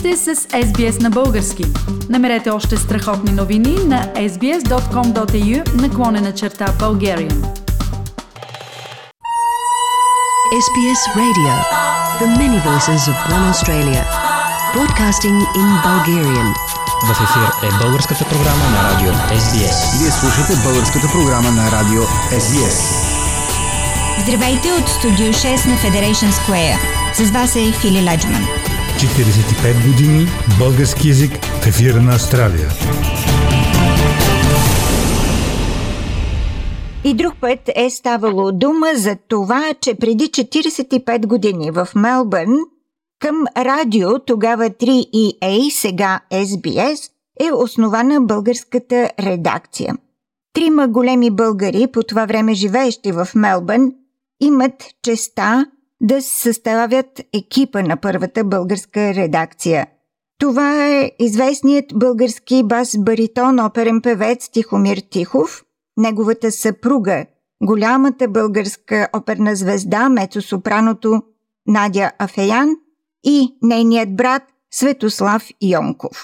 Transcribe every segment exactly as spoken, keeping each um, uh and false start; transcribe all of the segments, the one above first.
сте с Ес Би Ес на български. Намерете още страхотни новини на ес би ес точка ком точка ей ю наклонена черта Bulgarian. Ес Би Ес Radio. The many voices of one Australia. Broadcasting in Bulgarian. В ефир е българската програма на радио Ес Би Ес. Вие слушате българската програма на радио Ес Би Ес. Здравейте от студио шест на Federation Square. С вас е Фили Ладжман. четиридесет и пет години български език в ефира на Австралия. И друг път е ставало дума за това, че преди четиридесет и пет години в Мелбърн към радио, тогава три И Ей, сега Ес Би Ес, е основана българската редакция. Трима големи българи, по това време живеещи в Мелбърн, имат честа да съставят екипа на първата българска редакция. Това е известният български бас-баритон оперен певец Тихомир Тихов, неговата съпруга, голямата българска оперна звезда мецо-сопраното Надя Афеян и нейният брат Светослав Йонков.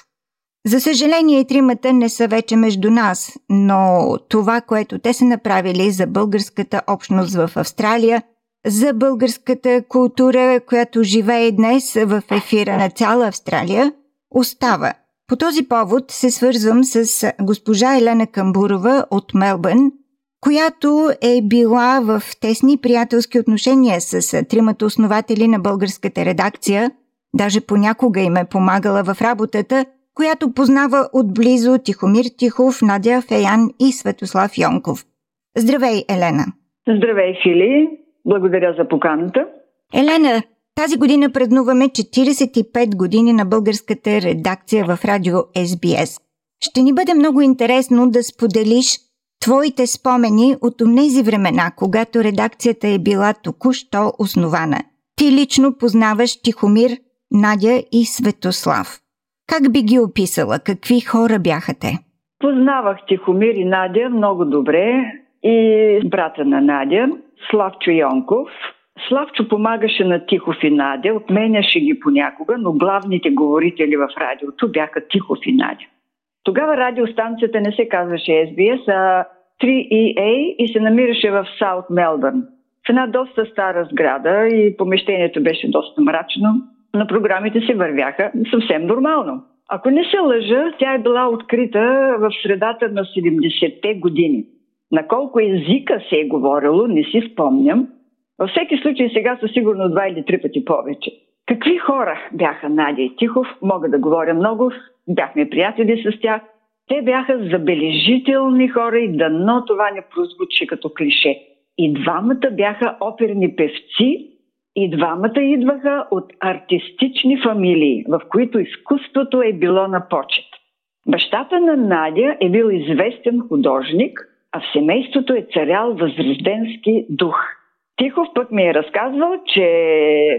За съжаление, тримата не са вече между нас, но това, което те са направили за българската общност в Австралия, за българската култура, която живее днес в ефира на цяла Австралия, остава. По този повод се свързвам с госпожа Елена Камбурова от Мелбърн, която е била в тесни приятелски отношения с тримата основатели на българската редакция, даже понякога им е помагала в работата, която познава отблизо Тихомир Тихов, Надя Афеян и Светослав Йонков. Здравей, Елена! Здравей, Фили! Благодаря за поканата. Елена, тази година празнуваме четиридесет и пет години на българската редакция в радио Ес Би Ес. Ще ни бъде много интересно да споделиш твоите спомени от онези времена, когато редакцията е била току-що основана. Ти лично познаваш Тихомир, Надя и Светослав. Как би ги описала? Какви хора бяха те? Познавах Тихомир и Надя много добре и брата на Надя, Славчо Йонков. Славчо помагаше на Тихов и Надя, отменяше ги понякога, но главните говорители в радиото бяха Тихов и Надя. Тогава радиостанцията не се казваше Ес Би Ес, а три И Ей и се намираше в Саут Мелбърн. В една доста стара сграда и помещението беше доста мрачно. На програмите се вървяха съвсем нормално. Ако не се лъжа, тя е била открита в средата на седемдесетте години. На колко езика се е говорило, не си спомням. Във всеки случай сега са сигурно два или три пъти повече. Какви хора бяха Надя и Тихов, мога да говоря много, бяхме приятели с тях. Те бяха забележителни хора и дано това не прозвучи като клише. И двамата бяха оперни певци, и двамата идваха от артистични фамилии, в които изкуството е било на почет. Бащата на Надя е бил известен художник, а в семейството е царял възрожденски дух. Тихов пък ми е разказвал, че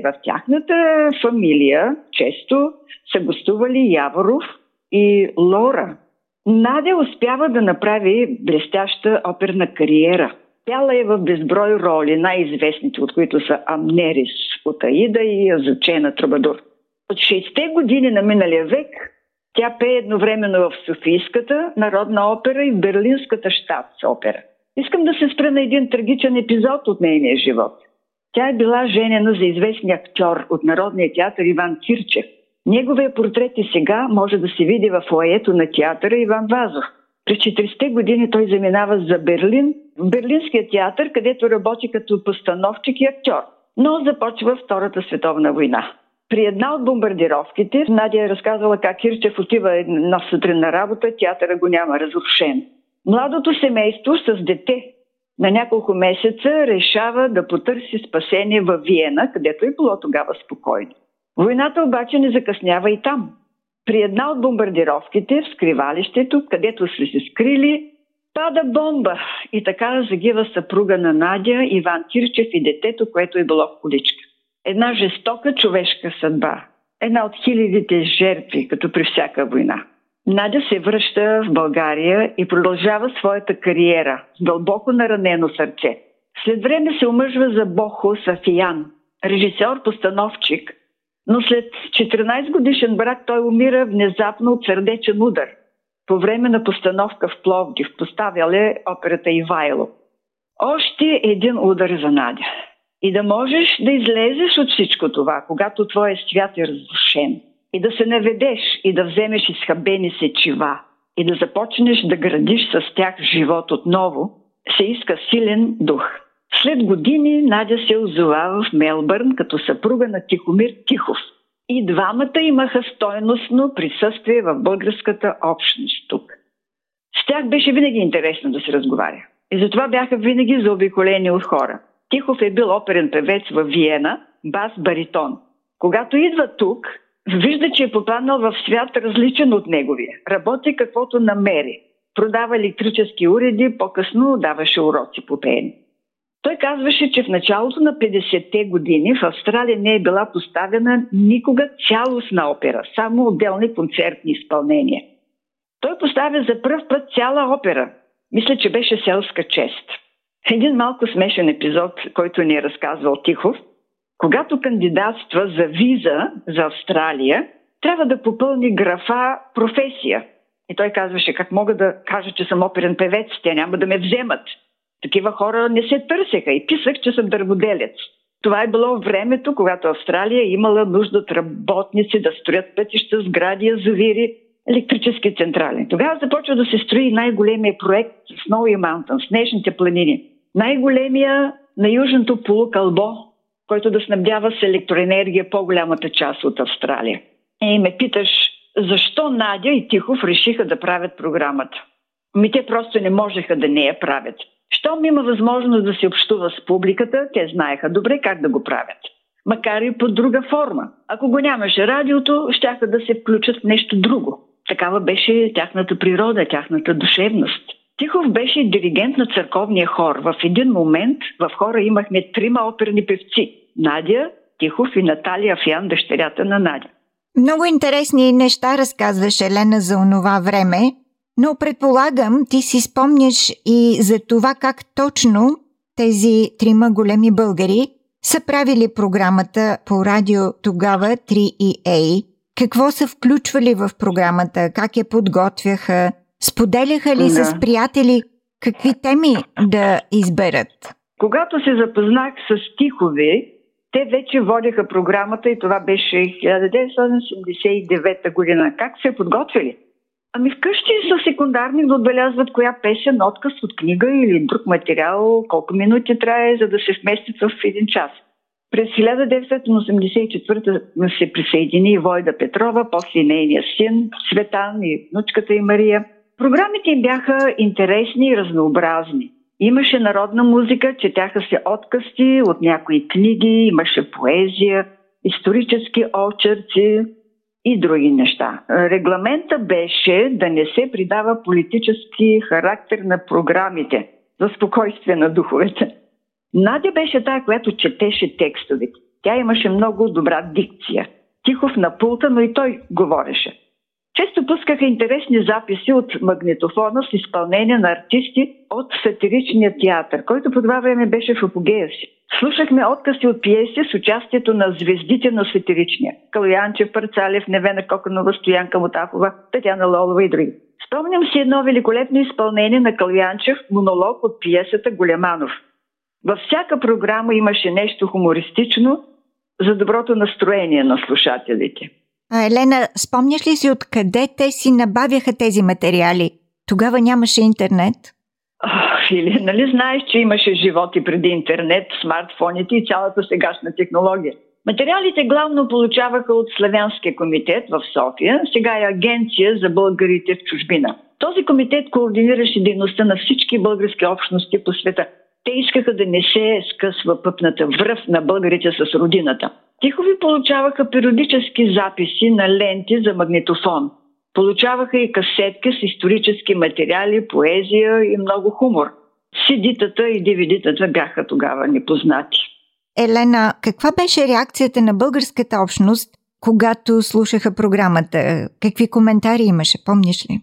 в тяхната фамилия често са гостували Яворов и Лора. Надя успява да направи блестяща оперна кариера. Пяла е в безброй роли, най-известните от които са Амнерис от Аида и Азучена Трубадур. От шейсетте години на миналия век тя пее едновременно в Софийската народна опера и в Берлинската щат опера. Искам да се спра на един трагичен епизод от нейния живот. Тя е била женена за известния актьор от Народния театър Иван Кирчев. Неговия портрет и сега може да се види във фоайето на театъра Иван Вазов. През четиридесетте години той заминава за Берлин, в Берлинския театър, където работи като постановчик и актьор. Но започва Втората световна война. При една от бомбардировките Надя е разказвала как Кирчев отива една сутрин на работа, театъра го няма разрушен. Младото семейство с дете на няколко месеца решава да потърси спасение във Виена, където е било тогава спокойно. Войната обаче не закъснява и там. При една от бомбардировките в скривалището, където са се скрили, пада бомба и така загива съпруга на Надя, Иван Кирчев и детето, което е било в количка. Една жестока човешка съдба. Една от хилядите жертви, като при всяка война. Надя се връща в България и продължава своята кариера с дълбоко наранено сърце. След време се омъжва за Бохос Сафиян, режисьор-постановчик, Но след четиринадесетгодишен брак той умира внезапно от сърдечен удар. По време на постановка в Пловдив поставяли операта Ивайло. Още един удар за Надя. И да можеш да излезеш от всичко това, когато твоя свят е разрушен. И да се наведеш и да вземеш изхабени сечива. И да започнеш да градиш с тях живот отново, се иска силен дух. След години Надя се озова в Мелбърн като съпруга на Тихомир Тихов. И двамата имаха стойностно присъствие в българската общност тук. С тях беше винаги интересно да се разговаря. И затова бяха винаги заобиколени от хора. Тихов е бил оперен певец в Виена, бас-баритон. Когато идва тук, вижда, че е попаднал в свят различен от неговия. Работи каквото намери. Продава електрически уреди, по-късно даваше уроци по пеене. Той казваше, че в началото на петдесетте години в Австралия не е била поставена никога цялостна опера, само отделни концертни изпълнения. Той поставя за пръв път цяла опера. Мисля, че беше селска чест. Един малко смешен епизод, който ни е разказвал Тихов. Когато кандидатства за виза за Австралия, трябва да попълни графа професия. И той казваше, как мога да кажа, че съм оперен певец, те няма да ме вземат. Такива хора не се търсеха и писах, че съм дърводелец. Това е било времето, когато Австралия имала нужда от работници да строят пътища, сгради, язовири, електрически централи. Тогава започва да се строи най-големия проект Snowy Mountains, Снежните планини. Най-големия на южното полукълбо, който да снабдява с електроенергия по-голямата част от Австралия. И ме питаш, защо Надя и Тихов решиха да правят програмата? Ми те просто не можеха да не я правят. Щом има възможност да се общува с публиката, те знаеха добре как да го правят. Макар и под друга форма. Ако го нямаше радиото, щяха да се включат в нещо друго. Такава беше тяхната природа, тяхната душевност. Тихов беше диригент на църковния хор. В един момент в хора имахме трима оперни певци. Надя, Тихов и Наталия Афян, дъщерята на Надя. Много интересни неща разказваш, Елена, за онова време. Но предполагам, ти си спомняш и за това как точно тези трима големи българи са правили програмата по радио тогава три и ей. Какво са включвали в програмата, как я подготвяха, споделяха ли да. с приятели, какви теми да изберат? Когато се запознах с Тихови, те вече водеха програмата и това беше хиляда деветстотин седемдесет и девета година. Как се подготвили? Ами вкъщи са секундарни да отбелязват коя песен, отказ от книга или друг материал, колко минути трябва, за да се вместят в един час. През хиляда деветстотин осемдесет и четвърта се присъедини и Войда Петрова, после нейния син, Светан и внучката и Мария. Програмите им бяха интересни и разнообразни. Имаше народна музика, четяха се откъсти от някои книги, имаше поезия, исторически очерци и други неща. Регламента беше да не се придава политически характер на програмите за спокойствие на духовете. Надя беше тая, която четеше текстовете. Тя имаше много добра дикция. Тихов на пулта, но и той говореше. Често пускаха интересни записи от магнитофона с изпълнение на артисти от Сатиричния театър, който по това време беше в апогея си. Слушахме откъси от пиеси с участието на звездите на Сатиричния. Калянчев, Пърцалев, Невена Коканова, Стоянка Мутафова, Татьяна Лолова и други. Спомням си едно великолепно изпълнение на Калянчев, монолог от пиесата Големанов. Във всяка програма имаше нещо хумористично за доброто настроение на слушателите. А, Елена, спомняш ли си откъде те си набавяха тези материали? Тогава нямаше интернет? Ох, Елена, нали знаеш, че имаше живот и преди интернет, смартфоните и цялата сегашна технология? Материалите главно получаваха от Славянския комитет в София, сега е Агенция за българите в чужбина. Този комитет координираше дейността на всички български общности по света. Те искаха да не се скъсва пъпната връв на българите с родината. Тихови получаваха периодически записи на ленти за магнитофон. Получаваха и касетки с исторически материали, поезия и много хумор. си ди-тата и ди ви ди-тата бяха тогава непознати. Елена, каква беше реакцията на българската общност, когато слушаха програмата? Какви коментари имаше, помниш ли?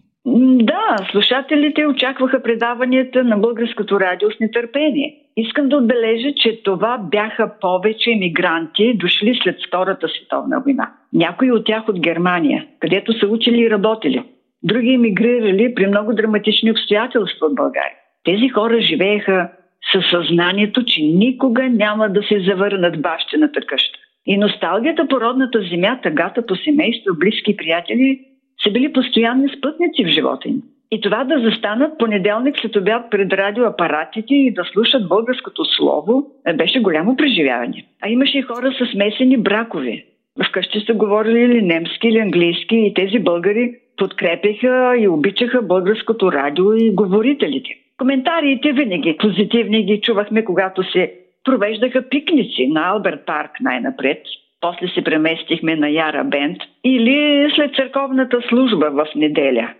Да, слушателите очакваха предаванията на Българското радио с нетърпение. Искам да отбележа, че това бяха повече емигранти, дошли след Втората световна война. Някои от тях от Германия, където са учили и работили. Други емигрирали при много драматични обстоятелства от България. Тези хора живееха със съзнанието, че никога няма да се завърнат в бащината къща. И носталгията по родната земя, тъгата по семейство, близки приятели са били постоянни спътници в живота им. И това да застанат понеделник след обяд пред радиоапаратите и да слушат българското слово беше голямо преживяване. А имаше и хора с смесени бракове. Вкъщи са говорили или немски, или английски и тези българи подкрепяха и обичаха българското радио и говорителите. Коментарите винаги позитивни ги чувахме, когато се провеждаха пикници на Алберт Парк най-напред. После се преместихме на Яра Бенд или след църковната служба в неделя.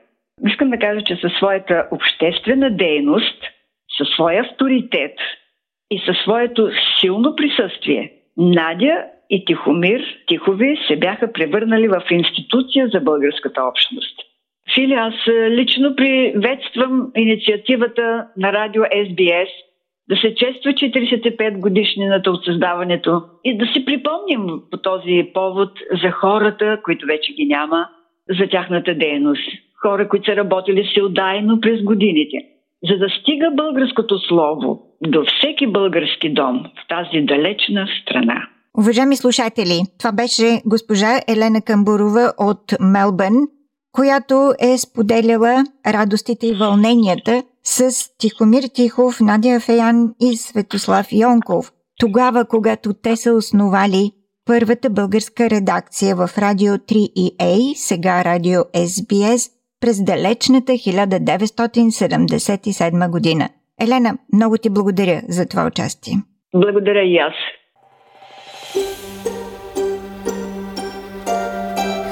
Искам да кажа, че със своята обществена дейност, със своя авторитет и със своето силно присъствие, Надя и Тихомир Тихови се бяха превърнали в институция за българската общност. Фили, аз лично приветствам инициативата на радио Ес Би Ес да се чества четиридесет и пет годишнината от създаването и да си припомним по този повод за хората, които вече ги няма, за тяхната дейност. Хора, които са работили всеотдайно през годините. За да стига българското слово до всеки български дом в тази далечна страна. Уважаеми слушатели, това беше госпожа Елена Камбурова от Мелбърн, която е споделяла радостите и вълненията с Тихомир Тихов, Надя Афеян и Светослав Йонков, тогава когато те са основали първата българска редакция в Радио три И Ей, сега Радио Ес Би Ес, през далечната хиляда деветстотин седемдесет и седма година. Елена, много ти благодаря за това участие. Благодаря и аз.